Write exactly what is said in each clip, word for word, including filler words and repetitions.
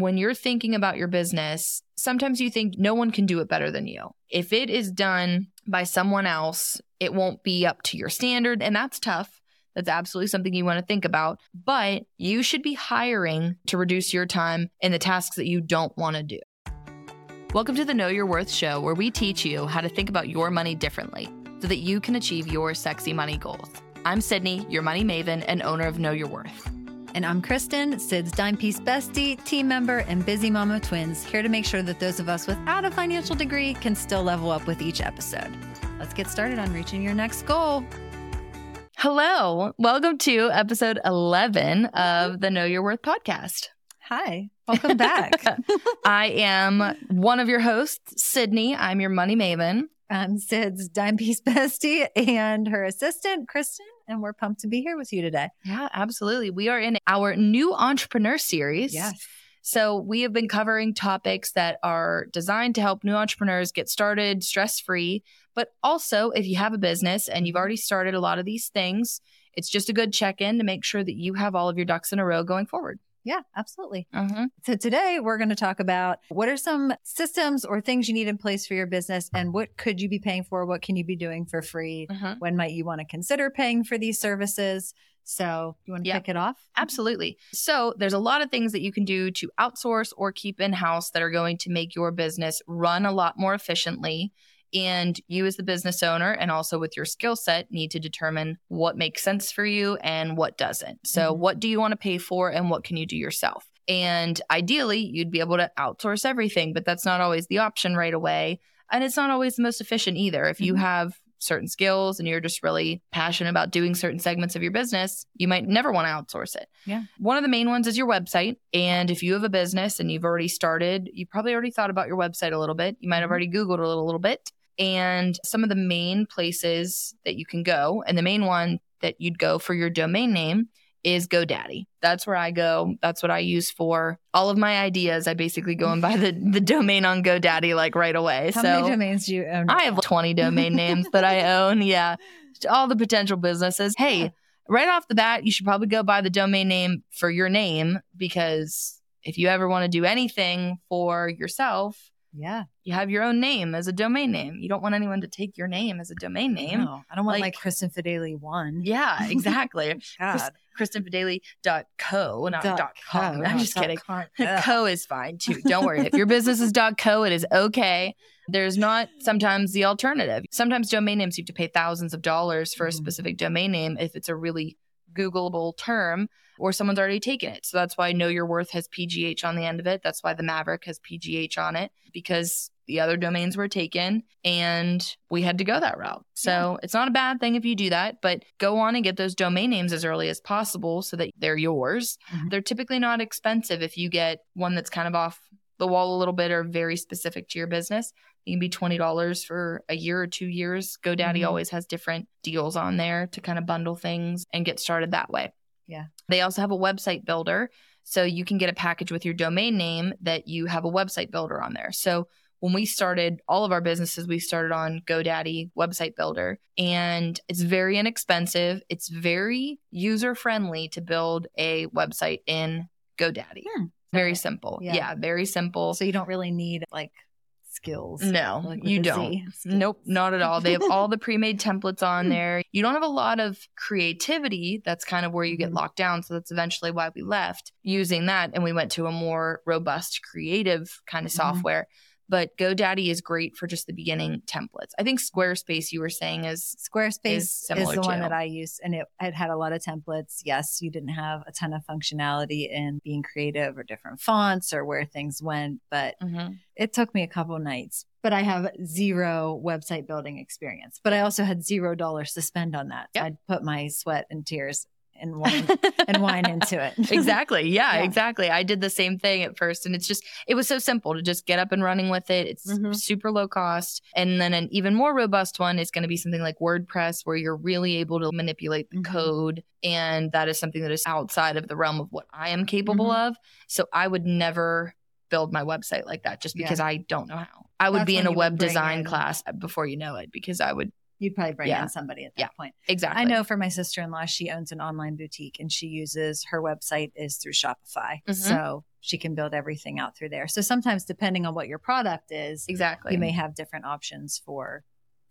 when you're thinking about your business, sometimes you think no one can do it better than you. If it is done by someone else, it won't be up to your standard. And that's tough. That's absolutely something you want to think about. But you should be hiring to reduce your time and the tasks that you don't want to do. Welcome to the Know Your Worth show, where we teach you how to think about your money differently so that you can achieve your sexy money goals. I'm Sydney, your money maven and owner of Know Your Worth. And I'm Kristen, Sid's dime piece bestie, team member, and busy mama twins, here to make sure that those of us without a financial degree can still level up with each episode. Let's get started on reaching your next goal. Hello. Welcome to episode eleven of the Know Your Worth podcast. Hi. Welcome back. I am one of your hosts, Sydney. I'm your money maven. I'm Sid's dime piece bestie and her assistant, Kristen, and we're pumped to be here with you today. Yeah, absolutely. We are in our new entrepreneur series. Yes. So we have been covering topics that are designed to help new entrepreneurs get started stress-free, but also if you have a business and you've already started a lot of these things, it's just a good check-in to make sure that you have all of your ducks in a row going forward. Yeah, absolutely. Mm-hmm. So today we're going to talk about what are some systems or things you need in place for your business, and what could you be paying for? What can you be doing for free? Mm-hmm. When might you want to consider paying for these services? So you want to yeah. pick it off? Absolutely. So there's a lot of things that you can do to outsource or keep in-house that are going to make your business run a lot more efficiently. And you as the business owner and also with your skill set need to determine what makes sense for you and what doesn't. So mm-hmm. what do you want to pay for and what can you do yourself? And ideally, you'd be able to outsource everything, but that's not always the option right away. And it's not always the most efficient either. If mm-hmm. you have certain skills and you're just really passionate about doing certain segments of your business, you might never want to outsource it. Yeah. One of the main ones is your website. And if you have a business and you've already started, you probably already thought about your website a little bit. You might have already Googled a little, little bit. And some of the main places that you can go, and the main one that you'd go for your domain name is GoDaddy. That's where I go. That's what I use for all of my ideas. I basically go and buy the, the domain on GoDaddy like right away. How so many domains do you own? I have twenty domain names that I own. Yeah. All the potential businesses. Hey, right off the bat, you should probably go buy the domain name for your name, because if you ever want to do anything for yourself, yeah. you have your own name as a domain name. You don't want anyone to take your name as a domain name. No, I don't want like, like Kristen Fideli one. Yeah, exactly. God. Kristen Fideli dot co, not dot dot .com. Co, I'm just kidding. Com, yeah. Co is fine too. Don't worry. If your business is .co, it is okay. There's not sometimes the alternative. Sometimes domain names, you have to pay thousands of dollars for mm. a specific domain name if it's a really Googleable term or someone's already taken it. So that's why Know Your Worth has P G H on the end of it. That's why The Maverick has P G H on it, because the other domains were taken and we had to go that route. So yeah. it's not a bad thing if you do that, but go on and get those domain names as early as possible so that they're yours. Mm-hmm. They're typically not expensive. If you get one that's kind of off the wall a little bit or very specific to your business, it can be twenty dollars for a year or two years. GoDaddy mm-hmm. always has different deals on there to kind of bundle things and get started that way. Yeah. They also have a website builder. So you can get a package with your domain name that you have a website builder on there. So when we started all of our businesses, we started on GoDaddy website builder, and it's very inexpensive. It's very user friendly to build a website in GoDaddy. Hmm. Very okay. simple. Yeah. yeah. Very simple. So you don't really need like skills. No, like you don't. Nope. Not at all. They have all the pre-made templates on there. You don't have a lot of creativity. That's kind of where you get mm-hmm. locked down. So that's eventually why we left using that. And we went to a more robust, creative kind of software. Mm-hmm. But GoDaddy is great for just the beginning templates. I think Squarespace, you were saying, is Squarespace is, similar is the to. one that I use, and it, it had a lot of templates. Yes, you didn't have a ton of functionality in being creative or different fonts or where things went, but mm-hmm. it took me a couple of nights. But I have zero website building experience. But I also had zero dollars to spend on that. Yep. I'd put my sweat and tears and wine and wine into it. Exactly. Yeah, yeah, exactly. I did the same thing at first, and it's just, it was so simple to just get up and running with it. It's mm-hmm. super low cost. And then an even more robust one is going to be something like WordPress, where you're really able to manipulate the mm-hmm. code. And that is something that is outside of the realm of what I am capable mm-hmm. of. So I would never build my website like that just because yeah. I don't know how. I would That's be in a web design in. class before you know it, because I would You'd probably bring yeah. in somebody at that yeah, point. Exactly. I know for my sister-in-law, she owns an online boutique and she uses her website is through Shopify. Mm-hmm. So she can build everything out through there. So sometimes depending on what your product is, exactly, you may have different options for,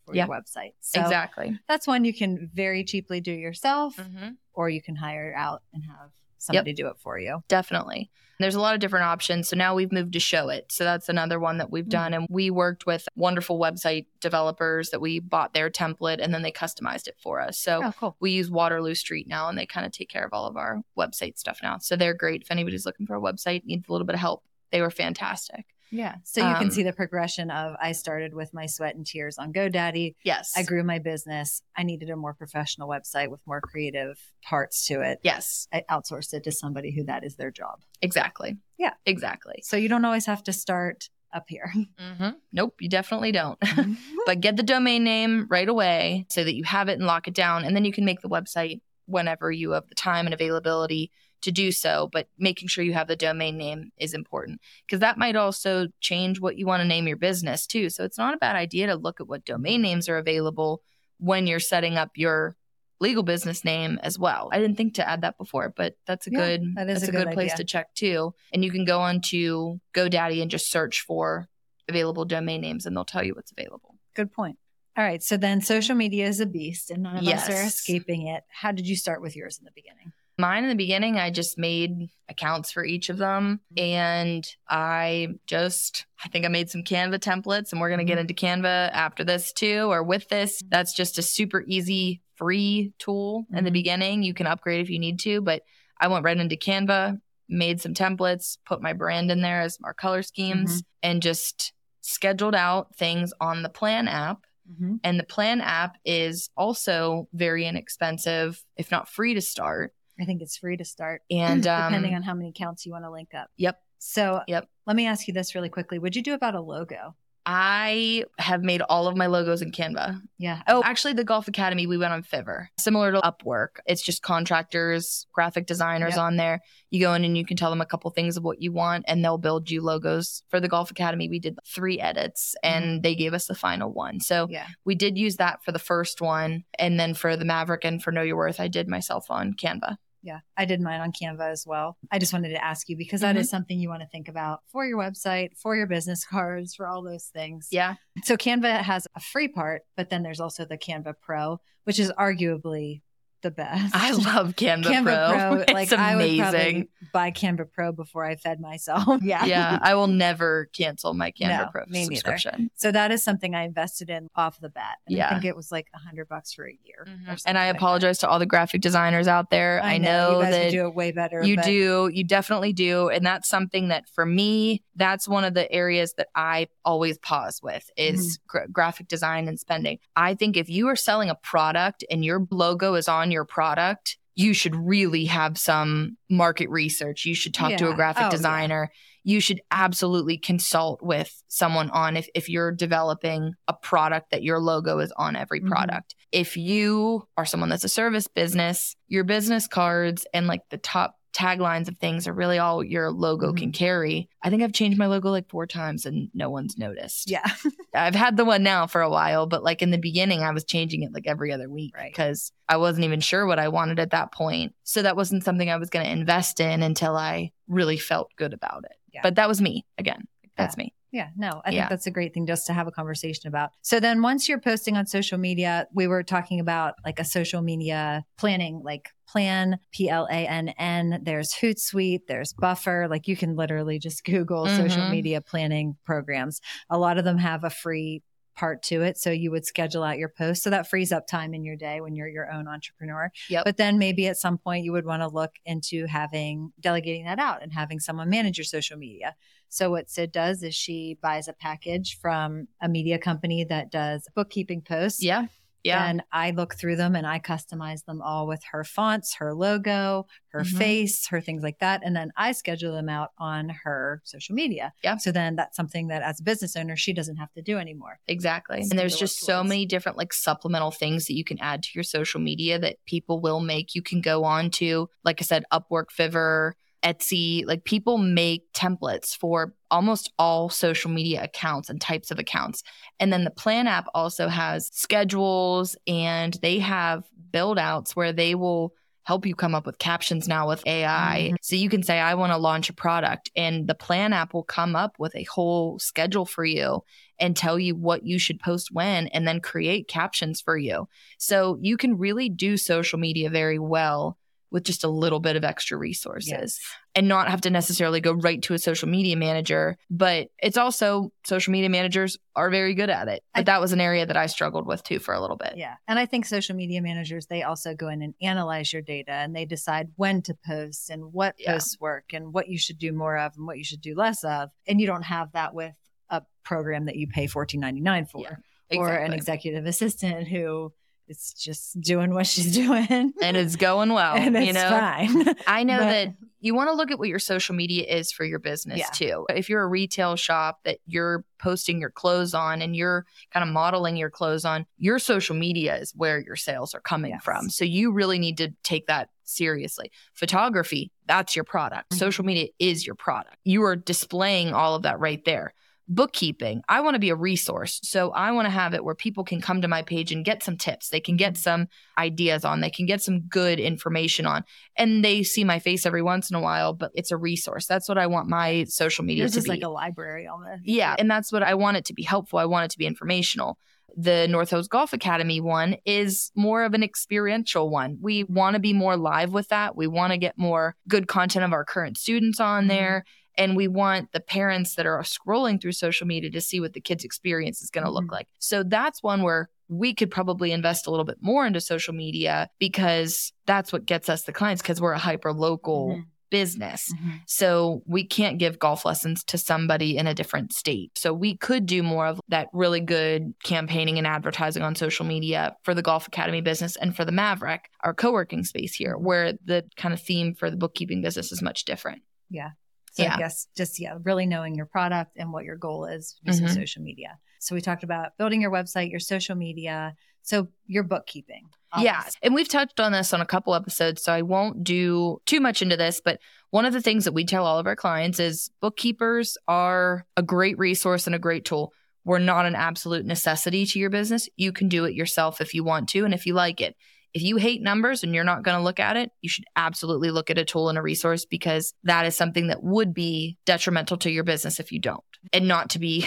for yeah. your website. So exactly. That's one you can very cheaply do yourself mm-hmm. or you can hire out and have somebody yep. do it for you. Definitely. There's a lot of different options. So now we've moved to Show It. So that's another one that we've done. And we worked with wonderful website developers that we bought their template and then they customized it for us. So oh, cool. we use Waterloo Street now and they kind of take care of all of our website stuff now. So they're great. If anybody's looking for a website, needs a little bit of help, they were fantastic. Yeah. So you um, can see the progression of I started with my sweat and tears on GoDaddy. Yes. I grew my business. I needed a more professional website with more creative parts to it. Yes. I outsourced it to somebody who that is their job. Exactly. Yeah. Exactly. So you don't always have to start up here. Mm-hmm. Nope. You definitely don't. Mm-hmm. But get the domain name right away so that you have it and lock it down. And then you can make the website whenever you have the time and availability to do so, but making sure you have the domain name is important because that might also change what you want to name your business too. So it's not a bad idea to look at what domain names are available when you're setting up your legal business name as well. I didn't think to add that before, but that's a yeah, good that is that's a good, good place to check too. And you can go on to GoDaddy and just search for available domain names and they'll tell you what's available. Good point. All right. So then social media is a beast and none of yes. us are escaping it. How did you start with yours in the beginning? Mine in the beginning, I just made accounts for each of them. And I just, I think I made some Canva templates and we're going to get into Canva after this too, or with this. That's just a super easy, free tool in the beginning. You can upgrade if you need to, but I went right into Canva, made some templates, put my brand in there as our color schemes mm-hmm. and just scheduled out things on the Plan app. Mm-hmm. And the Plan app is also very inexpensive, if not free to start. I think it's free to start, and um, depending on how many accounts you want to link up. Yep. So yep. let me ask you this really quickly. What'd you do about a logo? I have made all of my logos in Canva. Yeah. Oh, actually, the Golf Academy, we went on Fiverr, similar to Upwork. It's just contractors, graphic designers yep. on there. You go in and you can tell them a couple things of what you want, and they'll build you logos. For the Golf Academy, we did three edits, and mm-hmm. they gave us the final one. So yeah. we did use that for the first one. And then for the Maverick and for Know Your Worth, I did myself on Canva. Yeah, I did mine on Canva as well. I just wanted to ask you because that mm-hmm. is something you want to think about for your website, for your business cards, for all those things. Yeah. So Canva has a free part, but then there's also the Canva Pro, which is arguably the best. I love Canva, Canva Pro. Pro. It's like, amazing. I would probably buy Canva Pro before I fed myself. Yeah. Yeah. I will never cancel my Canva no, Pro subscription. Neither. So that is something I invested in off the bat. And yeah. I think it was like a hundred bucks for a year. Mm-hmm. And I apologize like to all the graphic designers out there. I, I know, know you guys that do it way better. You but... do. You definitely do. And that's something that for me, that's one of the areas that I always pause with is mm-hmm. gra- graphic design and spending. I think if you are selling a product and your logo is on your product, you should really have some market research. You should talk yeah. to a graphic oh, designer. Yeah. You should absolutely consult with someone on if, if you're developing a product that your logo is on every mm-hmm. product. If you are someone that's a service business, your business cards and like the top taglines of things are really all your logo mm-hmm. can carry. I think I've changed my logo like four times and no one's noticed. Yeah. I've had the one now for a while, but like in the beginning, I was changing it like every other week right. because I wasn't even sure what I wanted at that point. So that wasn't something I was going to invest in until I really felt good about it. Yeah. But that was me again. That's yeah. me. Yeah, no, I yeah. think that's a great thing just to have a conversation about. So then once you're posting on social media, we were talking about like a social media planning, like Plan, P L A N N. There's Hootsuite, there's Buffer. Like you can literally just Google mm-hmm. social media planning programs. A lot of them have a free part to it. So you would schedule out your posts. So that frees up time in your day when you're your own entrepreneur. Yep. But then maybe at some point you would want to look into having delegating that out and having someone manage your social media. So what Sid does is she buys a package from a media company that does bookkeeping posts. Yeah. Yeah. And I look through them and I customize them all with her fonts, her logo, her mm-hmm. face, her things like that. And then I schedule them out on her social media. Yeah. So then that's something that as a business owner, she doesn't have to do anymore. Exactly. And there's just so many different like supplemental things that you can add to your social media that people will make. You can go on to, like I said, Upwork, Fiverr. Etsy, like people make templates for almost all social media accounts and types of accounts. And then the Plan app also has schedules, and they have build outs where they will help you come up with captions now with A I. Mm-hmm. So you can say, I want to launch a product, and the Plan app will come up with a whole schedule for you and tell you what you should post when, and then create captions for you. So you can really do social media very well with just a little bit of extra resources. Yes. And not have to necessarily go right to a social media manager. But it's also, social media managers are very good at it. But I, that was an area that I struggled with too for a little bit. Yeah. And I think social media managers, they also go in and analyze your data, and they decide when to post and what yeah. posts work and what you should do more of and what you should do less of. And you don't have that with a program that you pay fourteen ninety-nine for, yeah, exactly. or an executive assistant who... It's just doing what she's doing. And it's going well. And it's you know? fine. I know but, that you want to look at what your social media is for your business yeah. too. If you're a retail shop that you're posting your clothes on and you're kind of modeling your clothes on, your social media is where your sales are coming yes. from. So you really need to take that seriously. Photography, that's your product. Mm-hmm. Social media is your product. You are displaying all of that right there. Bookkeeping, I want to be a resource. So I want to have it where people can come to my page and get some tips. They can get some ideas on. They can get some good information on. And they see my face every once in a while, but it's a resource. That's what I want my social media to be. It's just like a library almost. Yeah. And that's what I want it to be, helpful. I want it to be informational. The Northose Golf Academy one is more of an experiential one. We want to be more live with that. We want to get more good content of our current students on there. Mm-hmm. And we want the parents that are scrolling through social media to see what the kids' experience is going to look mm-hmm. like. So that's one where we could probably invest a little bit more into social media, because that's what gets us the clients, because we're a hyper-local mm-hmm. business. Mm-hmm. So we can't give golf lessons to somebody in a different state. So we could do more of that really good campaigning and advertising on social media for the Golf Academy business and for the Maverick, our co-working space here, where the kind of theme for the bookkeeping business is much different. Yeah. So yeah. I guess just, yeah, really knowing your product and what your goal is using mm-hmm. social media. So we talked about building your website, your social media, so your bookkeeping. Obviously. Yeah. And we've touched on this on a couple episodes, so I won't do too much into this, but one of the things that we tell all of our clients is bookkeepers are a great resource and a great tool. We're not an absolute necessity to your business. You can do it yourself if you want to and if you like it. If you hate numbers and you're not going to look at it, you should absolutely look at a tool and a resource, because that is something that would be detrimental to your business if you don't. And not to be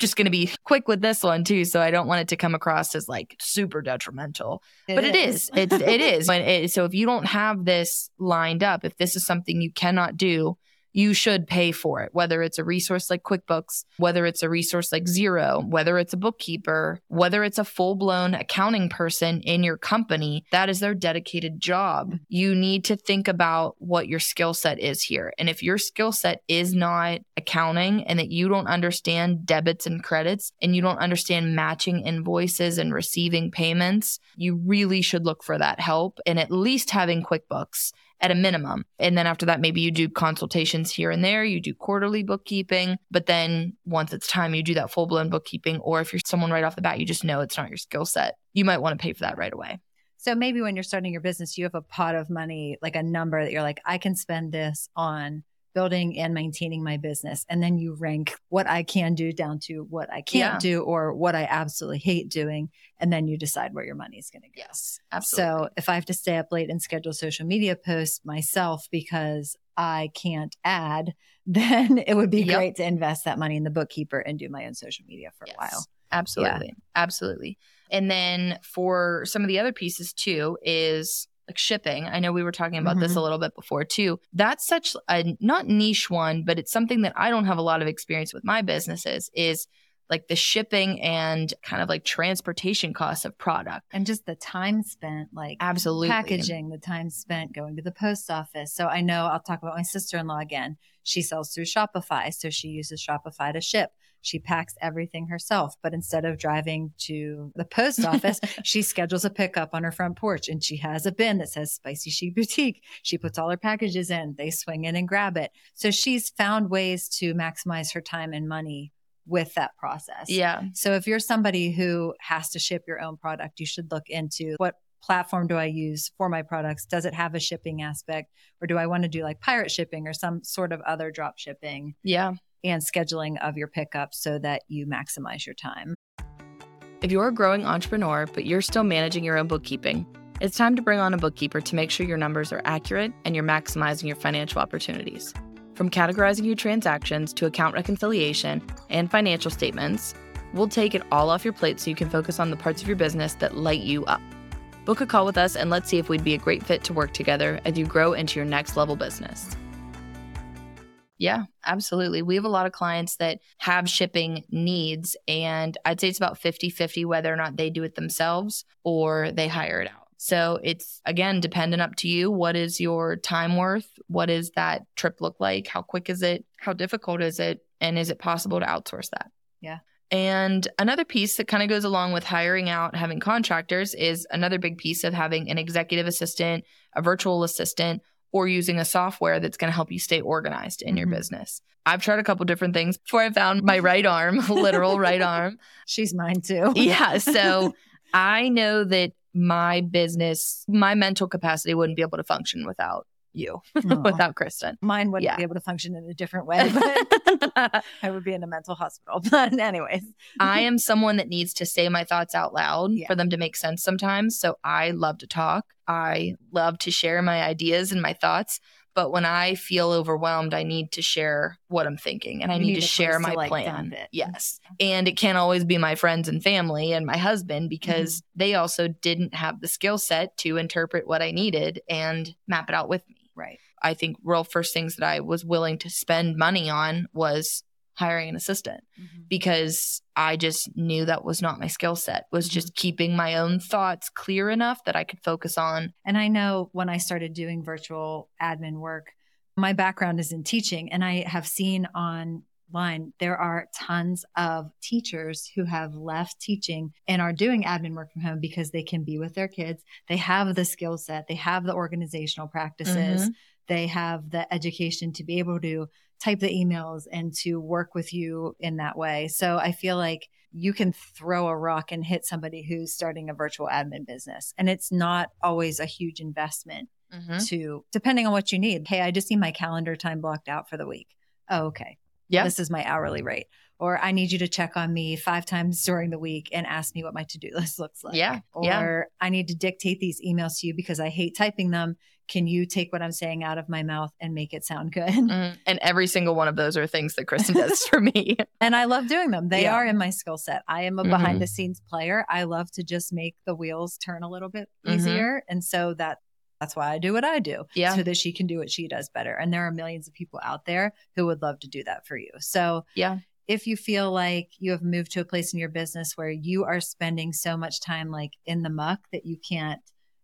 just going to be quick with this one too, so I don't want it to come across as like super detrimental. It but is. it is. It, it is. But it, so if you don't have this lined up, if this is something you cannot do, you should pay for it, whether it's a resource like QuickBooks, whether it's a resource like Xero, whether it's a bookkeeper, whether it's a full-blown accounting person in your company. That is their dedicated job. You need to think about what your skill set is here. And if your skill set is not accounting, and that you don't understand debits and credits, and you don't understand matching invoices and receiving payments, you really should look for that help, and at least having QuickBooks at a minimum. And then after that, maybe you do consultations here and there, you do quarterly bookkeeping, but then once it's time, you do that full-blown bookkeeping. Or if you're someone right off the bat, you just know it's not your skill set, you might want to pay for that right away. So maybe when you're starting your business, you have a pot of money, like a number that you're like, I can spend this on building and maintaining my business. And then you rank what I can do down to what I can't yeah. do, or what I absolutely hate doing. And then you decide where your money is going to go. Yes, absolutely. So if I have to stay up late and schedule social media posts myself because I can't add, then it would be yep. great to invest that money in the bookkeeper and do my own social media for yes. a while. Absolutely. Yeah. Absolutely. And then for some of the other pieces too is... like shipping. I know we were talking about mm-hmm. this a little bit before too. That's such a not niche one, but it's something that I don't have a lot of experience with my businesses, is like the shipping and kind of like transportation costs of product. And just the time spent, like absolutely packaging, the time spent going to the post office. So I know I'll talk about my sister-in-law again. She sells through Shopify. So she uses Shopify to ship. She packs everything herself, but instead of driving to the post office, she schedules a pickup on her front porch, and she has a bin that says Spicy Sheep Boutique. She puts all her packages in, they swing in and grab it. So she's found ways to maximize her time and money with that process. Yeah. So if you're somebody who has to ship your own product, you should look into what platform do I use for my products? Does it have a shipping aspect, or do I want to do like pirate shipping or some sort of other drop shipping? Yeah. And scheduling of your pickup so that you maximize your time. If you're a growing entrepreneur, but you're still managing your own bookkeeping, it's time to bring on a bookkeeper to make sure your numbers are accurate and you're maximizing your financial opportunities. From categorizing your transactions to account reconciliation and financial statements, we'll take it all off your plate so you can focus on the parts of your business that light you up. Book a call with us and let's see if we'd be a great fit to work together as you grow into your next level business. Yeah, absolutely. We have a lot of clients that have shipping needs, and I'd say it's about fifty-fifty whether or not they do it themselves or they hire it out. So it's, again, dependent up to you. What is your time worth? What does that trip look like? How quick is it? How difficult is it? And is it possible to outsource that? Yeah. And another piece that kind of goes along with hiring out, having contractors, is another big piece of having an executive assistant, a virtual assistant, or using a software that's going to help you stay organized in your mm-hmm. business. I've tried a couple different things before I found my right arm, literal right arm. She's mine too. Yeah. So I know that my business, my mental capacity wouldn't be able to function without you, oh. without Kristen. Mine wouldn't yeah. be able to function in a different way, but I would be in a mental hospital. But anyways. I am someone that needs to say my thoughts out loud yeah. for them to make sense sometimes. So I love to talk. I love to share my ideas and my thoughts, but when I feel overwhelmed, I need to share what I'm thinking, and I need, need to share my to, like, plan. Yes. And it can't always be my friends and family and my husband, because mm-hmm. they also didn't have the skill set to interpret what I needed and map it out with me. Right. I think real first things that I was willing to spend money on was hiring an assistant mm-hmm. because I just knew that was not my skill set, was mm-hmm. just keeping my own thoughts clear enough that I could focus on. And I know when I started doing virtual admin work, my background is in teaching, and I have seen online there are tons of teachers who have left teaching and are doing admin work from home because they can be with their kids. They have the skill set. They have the organizational practices. Mm-hmm. They have the education to be able to type the emails and to work with you in that way. So I feel like you can throw a rock and hit somebody who's starting a virtual admin business. And it's not always a huge investment mm-hmm. to, depending on what you need. Hey, I just need my calendar time blocked out for the week. Oh, okay. Yeah. This is my hourly rate. Or I need you to check on me five times during the week and ask me what my to-do list looks like. Yeah. Or yeah. I need to dictate these emails to you because I hate typing them. Can you take what I'm saying out of my mouth and make it sound good? Mm. And every single one of those are things that Kristen does for me. And I love doing them. They yeah. are in my skill set. I am a mm-hmm. behind the scenes player. I love to just make the wheels turn a little bit easier. Mm-hmm. And so that that's why I do what I do yeah. so that she can do what she does better. And there are millions of people out there who would love to do that for you. So yeah. if you feel like you have moved to a place in your business where you are spending so much time like in the muck that you can't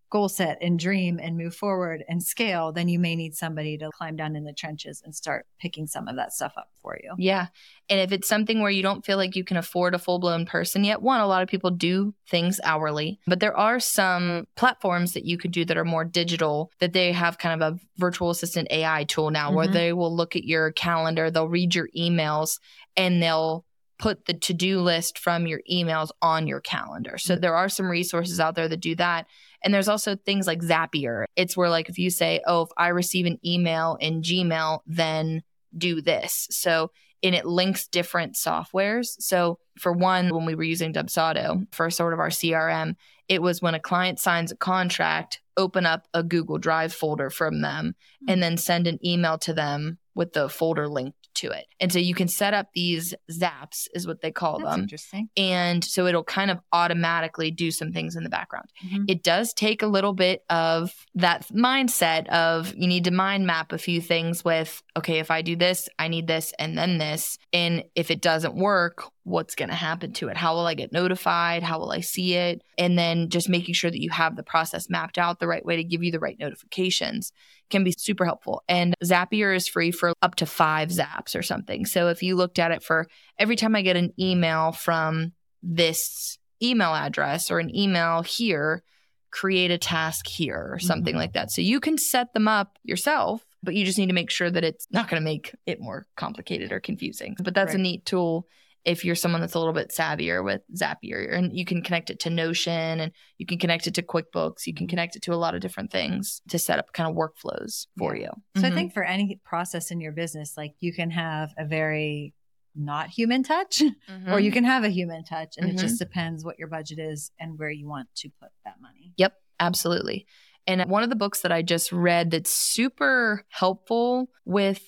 goal set and dream and move forward and scale, then you may need somebody to climb down in the trenches and start picking some of that stuff up for you. Yeah. And if it's something where you don't feel like you can afford a full-blown person yet, one, a lot of people do things hourly, but there are some platforms that you could do that are more digital, that they have kind of a virtual assistant A I tool now mm-hmm. where they will look at your calendar, they'll read your emails, and they'll put the to-do list from your emails on your calendar. So there are some resources out there that do that. And there's also things like Zapier. It's where, like, if you say, oh, if I receive an email in Gmail, then do this. So, and it links different softwares. So for one, when we were using Dubsado for sort of our C R M, it was when a client signs a contract, open up a Google Drive folder from them, and then send an email to them with the folder linked to it. And so you can set up these zaps is what they call That's them. Interesting. And so it'll kind of automatically do some things in the background. Mm-hmm. It does take a little bit of that mindset of you need to mind map a few things with, okay, if I do this, I need this and then this. And if it doesn't work, what's going to happen to it? How will I get notified? How will I see it? And then just making sure that you have the process mapped out the right way to give you the right notifications can be super helpful. And Zapier is free for up to five zaps or something. So if you looked at it for every time I get an email from this email address or an email here, create a task here or something mm-hmm. like that. So you can set them up yourself, but you just need to make sure that it's not going to make it more complicated or confusing. But that's right. a neat tool. if you're someone that's a little bit savvier with Zapier, and you can connect it to Notion, and you can connect it to QuickBooks, you can connect it to a lot of different things to set up kind of workflows for yeah. you. So mm-hmm. I think for any process in your business, like you can have a very not human touch mm-hmm. or you can have a human touch, and mm-hmm. it just depends what your budget is and where you want to put that money. Yep, absolutely. And one of the books that I just read that's super helpful with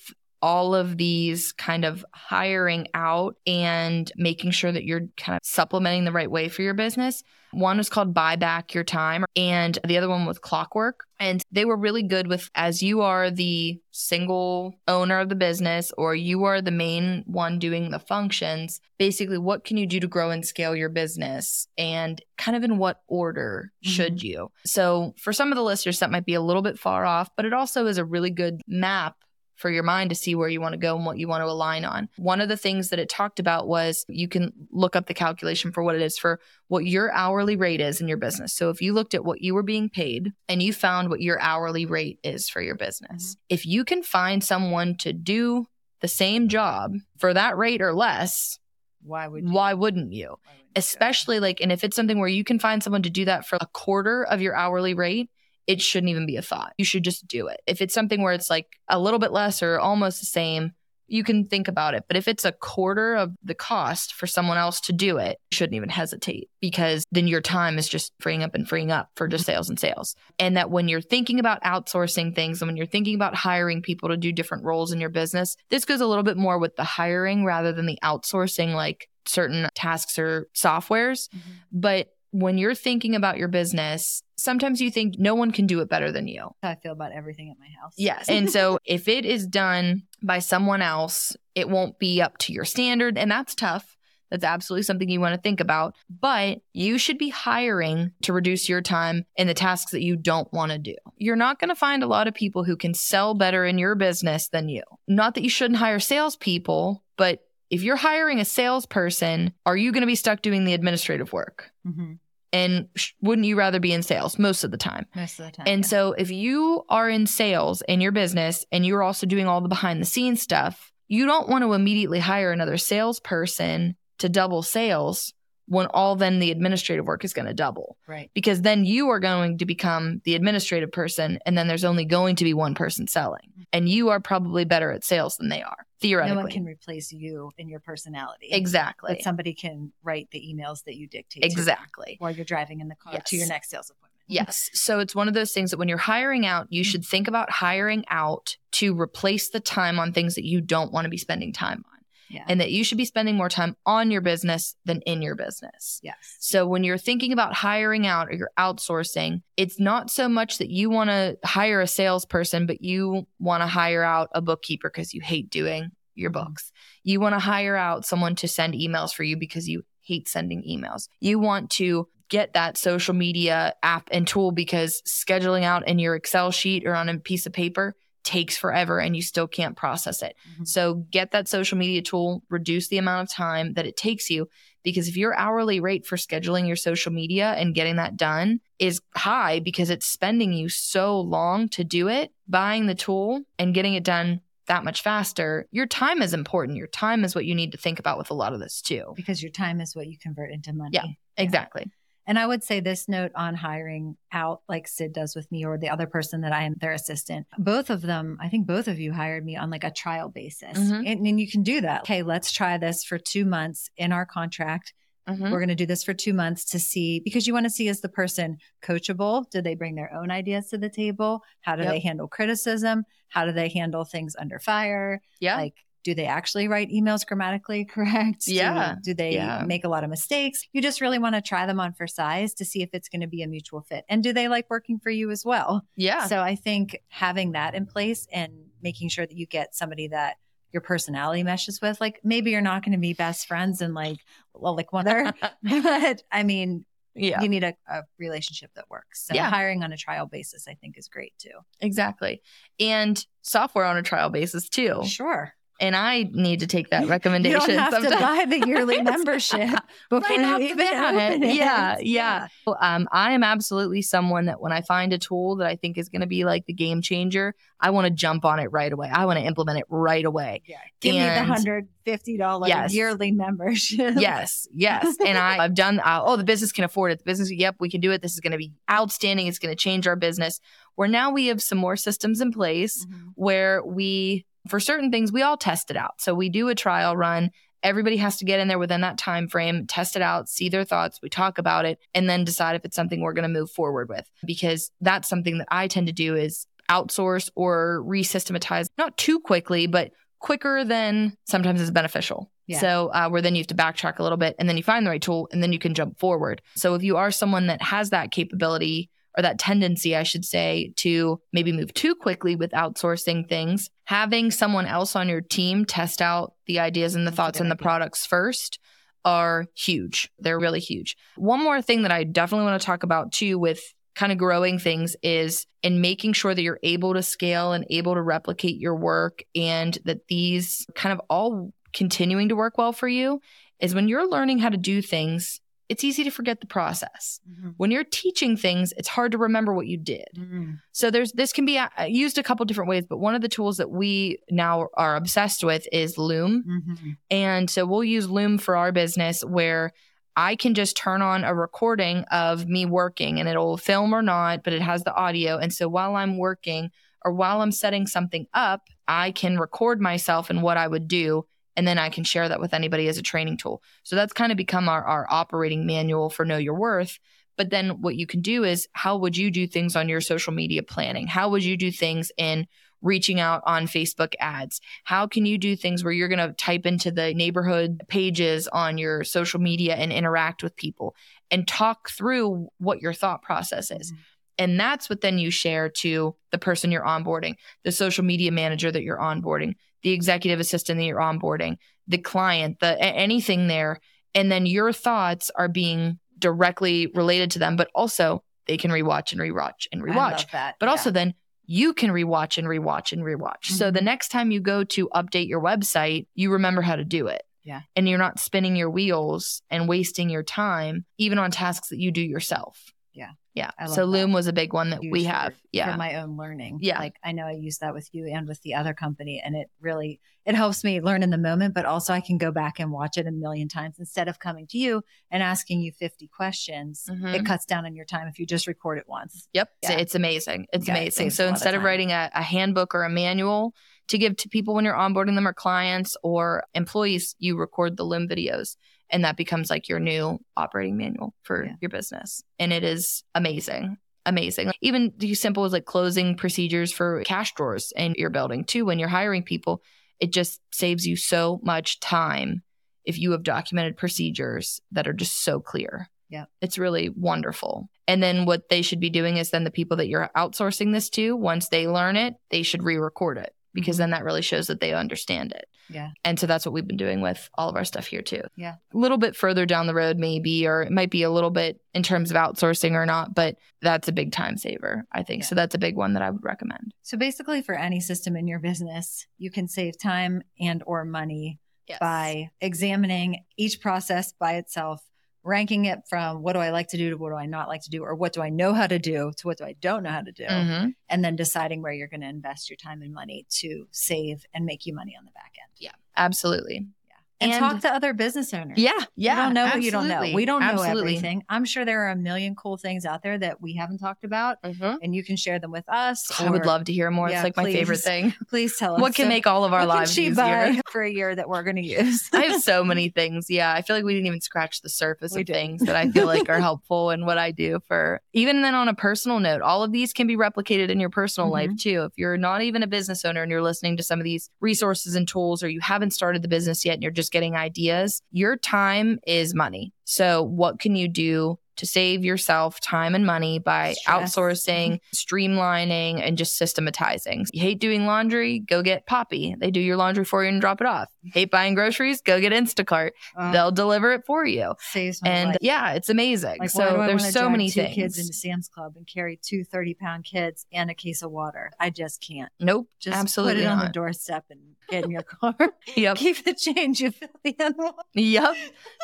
all of these kind of hiring out and making sure that you're kind of supplementing the right way for your business. One was called Buy Back Your Time, and the other one was Clockwork. And they were really good with, as you are the single owner of the business, or you are the main one doing the functions, basically what can you do to grow and scale your business, and kind of in what order mm-hmm. should you? So for some of the listeners, that might be a little bit far off, but it also is a really good map for your mind to see where you want to go and what you want to align on. One of the things that it talked about was you can look up the calculation for what it is for what your hourly rate is in your business. So if you looked at what you were being paid and you found what your hourly rate is for your business, mm-hmm. if you can find someone to do the same job for that rate or less, why would you? Why wouldn't you? Why wouldn't Especially you? like, and if it's something where you can find someone to do that for a quarter of your hourly rate, it shouldn't even be a thought. You should just do it. If it's something where it's like a little bit less or almost the same, you can think about it. But if it's a quarter of the cost for someone else to do it, you shouldn't even hesitate, because then your time is just freeing up and freeing up for just sales and sales. And that when you're thinking about outsourcing things, and when you're thinking about hiring people to do different roles in your business, this goes a little bit more with the hiring rather than the outsourcing, like certain tasks or softwares. Mm-hmm. But when you're thinking about your business, sometimes you think no one can do it better than you. I feel about everything at my house. Yes. And so if it is done by someone else, it won't be up to your standard. And that's tough. That's absolutely something you want to think about. But you should be hiring to reduce your time in the tasks that you don't want to do. You're not going to find a lot of people who can sell better in your business than you. Not that you shouldn't hire salespeople, but if you're hiring a salesperson, are you going to be stuck doing the administrative work? Mm-hmm. And sh- wouldn't you rather be in sales most of the time? Most of the time. And yeah. so if you are in sales in your business and you're also doing all the behind the scenes stuff, you don't want to immediately hire another salesperson to double sales when all then the administrative work is going to double. Right. Because then you are going to become the administrative person, and then there's only going to be one person selling. And you are probably better at sales than they are. Theoretically. No one can replace you in your personality. Exactly. But somebody can write the emails that you dictate. Exactly. While you're driving in the car yes. to your next sales appointment. Yes. So it's one of those things that when you're hiring out, you should think about hiring out to replace the time on things that you don't want to be spending time on. Yeah. And that you should be spending more time on your business than in your business. Yes. So when you're thinking about hiring out or you're outsourcing, it's not so much that you want to hire a salesperson, but you want to hire out a bookkeeper because you hate doing your books. You want to hire out someone to send emails for you because you hate sending emails. You want to get that social media app and tool because scheduling out in your Excel sheet or on a piece of paper takes forever and you still can't process it. Mm-hmm. So get that social media tool, reduce the amount of time that it takes you, because if your hourly rate for scheduling your social media and getting that done is high because it's spending you so long to do it, buying the tool and getting it done that much faster, your time is important. Your time is what you need to think about with a lot of this too. Because your time is what you convert into money. Yeah, exactly. Yeah. And I would say this note on hiring out, like Sid does with me or the other person that I am their assistant, both of them, I think both of you hired me on like a trial basis. Mm-hmm. And, and you can do that. Okay, let's try this for two months in our contract. Mm-hmm. We're going to do this for two months to see, because you want to see, is the person coachable? Did they bring their own ideas to the table? How do yep. they handle criticism? How do they handle things under fire? Yeah. Like, do they actually write emails grammatically correct? Yeah. Do, do they yeah. make a lot of mistakes? You just really want to try them on for size to see if it's going to be a mutual fit. And do they like working for you as well? Yeah. So I think having that in place and making sure that you get somebody that your personality meshes with, like maybe you're not going to be best friends and like, well, like one other, but I mean, yeah. you need a, a relationship that works. So yeah. hiring on a trial basis, I think is great too. Exactly. And software on a trial basis too. Sure. and I need to take that recommendation. You don't have sometimes. to buy the yearly membership before right you even open it. Yeah, yeah. yeah. Um, I am absolutely someone that when I find a tool that I think is going to be like the game changer, I want to jump on it right away. I want to implement it right away. Yeah. Give and, me the one hundred fifty dollars yes. yearly membership. Yes, yes. And I, I've done, uh, oh, the business can afford it. The business, yep, we can do it. This is going to be outstanding. It's going to change our business. Where now we have some more systems in place mm-hmm. where we, for certain things, we all test it out. So we do a trial run. Everybody has to get in there within that time frame, test it out, see their thoughts. We talk about it and then decide if it's something we're going to move forward with, because that's something that I tend to do is outsource or resystematize, not too quickly, but quicker than sometimes is beneficial. Yeah. So uh, where then you have to backtrack a little bit and then you find the right tool and then you can jump forward. So if you are someone that has that capability or that tendency, I should say, to maybe move too quickly with outsourcing things, having someone else on your team test out the ideas and the thoughts and the products first are huge. They're really huge. One more thing that I definitely want to talk about too with kind of growing things is in making sure that you're able to scale and able to replicate your work and that these kind of all continuing to work well for you is when you're learning how to do things, it's easy to forget the process. Mm-hmm. When you're teaching things, it's hard to remember what you did. Mm-hmm. So there's this can be used a couple different ways, but one of the tools that we now are obsessed with is Loom. Mm-hmm. And so we'll use Loom for our business where I can just turn on a recording of me working and it'll film or not, but it has the audio. And so while I'm working or while I'm setting something up, I can record myself and what I would do. And then I can share that with anybody as a training tool. So that's kind of become our, our operating manual for Know Your Worth. But then what you can do is how would you do things on your social media planning? How would you do things in reaching out on Facebook ads? How can you do things where you're going to type into the neighborhood pages on your social media and interact with people and talk through what your thought process is? Mm-hmm. And that's what then you share to the person you're onboarding, the social media manager that you're onboarding, the executive assistant that you're onboarding, the client, the anything there. And then your thoughts are being directly related to them, but also they can rewatch and rewatch and rewatch. I love that. But yeah. also then you can rewatch and rewatch and rewatch. Mm-hmm. So the next time you go to update your website, you remember how to do it. Yeah. And you're not spinning your wheels and wasting your time, even on tasks that you do yourself. Yeah. Yeah. So Loom was a big one that we have. Yeah. For my own learning. Yeah. Like I know I use that with you and with the other company and it really, it helps me learn in the moment, but also I can go back and watch it a million times instead of coming to you and asking you fifty questions. Mm-hmm. It cuts down on your time if you just record it once. Yep. Yeah. It's amazing. It's yeah, amazing. It so instead of, of writing a, a handbook or a manual to give to people when you're onboarding them or clients or employees, you record the Loom videos. And that becomes like your new operating manual for yeah. your business. And it is amazing, amazing. Like even as simple as like closing procedures for cash drawers in your building too, when you're hiring people, it just saves you so much time if you have documented procedures that are just so clear. Yeah, it's really wonderful. And then what they should be doing is then the people that you're outsourcing this to, once they learn it, they should re-record it. Because then that really shows that they understand it. Yeah. And so that's what we've been doing with all of our stuff here too. Yeah. A little bit further down the road maybe, or it might be a little bit in terms of outsourcing or not, but that's a big time saver, I think. Yeah. So that's a big one that I would recommend. So basically for any system in your business, you can save time and or money yes. by examining each process by itself, ranking it from what do I like to do to what do I not like to do, or what do I know how to do to what do I don't know how to do, mm-hmm. and then deciding where you're going to invest your time and money to save and make you money on the back end. Yeah, absolutely. Yeah, And, and talk to other business owners. Yeah, yeah. You don't know what you don't know. We don't absolutely. know everything. I'm sure there are a million cool things out there that we haven't talked about, mm-hmm. and you can share them with us. Or, I would love to hear more. Yeah, it's like please, my favorite thing. Please tell us. What can so, make all of our lives easier? Buy for a year that we're going to use? I have so many things. Yeah. I feel like we didn't even scratch the surface we of did. things that I feel like are helpful and what I do for even then on a personal note, all of these can be replicated in your personal mm-hmm. life too. If you're not even a business owner and you're listening to some of these resources and tools, or you haven't started the business yet and you're just getting ideas, your time is money. So what can you do to save yourself time and money by Stress. outsourcing, streamlining, and just systematizing? You hate doing laundry? Go get Poppy. They do your laundry for you and drop it off. Hate buying groceries? Go get Instacart. Um, They'll deliver it for you. Saves my and life. Yeah, it's amazing. Like, so there's so many two things. Kids into Sam's Club and carry two thirty pound kids and a case of water. I just can't. Nope. Just absolutely put it not. on the doorstep and in your car. Yep. Keep the change, you filthy animal. Yep.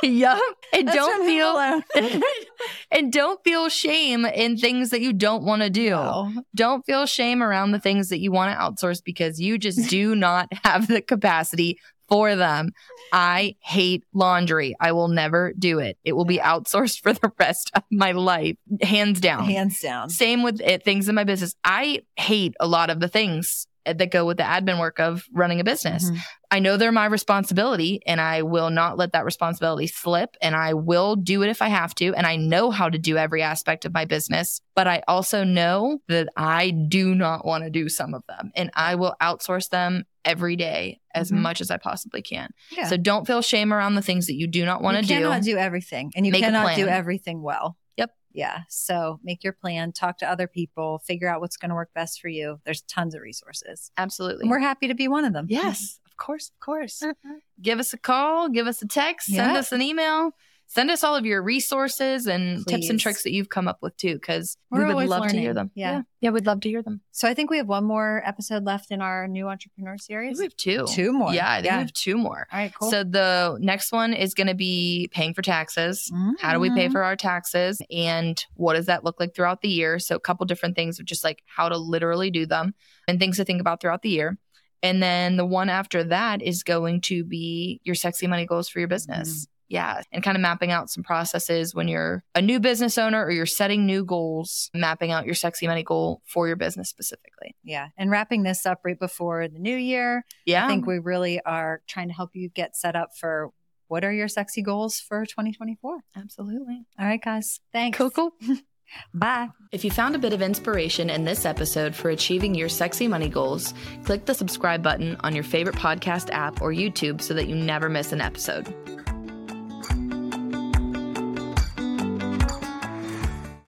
Yep. And don't feel and don't feel shame in things that you don't want to do. Oh. Don't feel shame around the things that you want to outsource because you just do not have the capacity for them. I hate laundry. I will never do it. It will be outsourced for the rest of my life. Hands down. Hands down. Same with it, things in my business. I hate a lot of the things that go with the admin work of running a business. Mm-hmm. I know they're my responsibility and I will not let that responsibility slip and I will do it if I have to. And I know how to do every aspect of my business, but I also know that I do not want to do some of them and I will outsource them every day as mm-hmm. much as I possibly can. Yeah. So don't feel shame around the things that you do not want to do. You cannot do everything and you Make cannot do everything well. Yeah. So make your plan, talk to other people, figure out what's going to work best for you. There's tons of resources. Absolutely. And we're happy to be one of them. Yes, of course. Of course. Mm-hmm. Give us a call, give us a text, yeah. send us an email, send us all of your resources and Please. tips and tricks that you've come up with too, because we would love learning. to hear them. Yeah. yeah. Yeah. We'd love to hear them. So I think we have one more episode left in our new entrepreneur series. We have two. Two more. Yeah. I think yeah. we have two more. All right, cool. So the next one is going to be paying for taxes. Mm-hmm. How do we pay for our taxes? And what does that look like throughout the year? So a couple different things of just like how to literally do them and things to think about throughout the year. And then the one after that is going to be your sexy money goals for your business. Mm-hmm. Yeah. And kind of mapping out some processes when you're a new business owner or you're setting new goals, mapping out your sexy money goal for your business specifically. Yeah. And wrapping this up right before the new year. Yeah. I think we really are trying to help you get set up for what are your sexy goals for twenty twenty-four. Absolutely. All right, guys. Thanks. Cool, cool. Bye. If you found a bit of inspiration in this episode for achieving your sexy money goals, click the subscribe button on your favorite podcast app or YouTube so that you never miss an episode.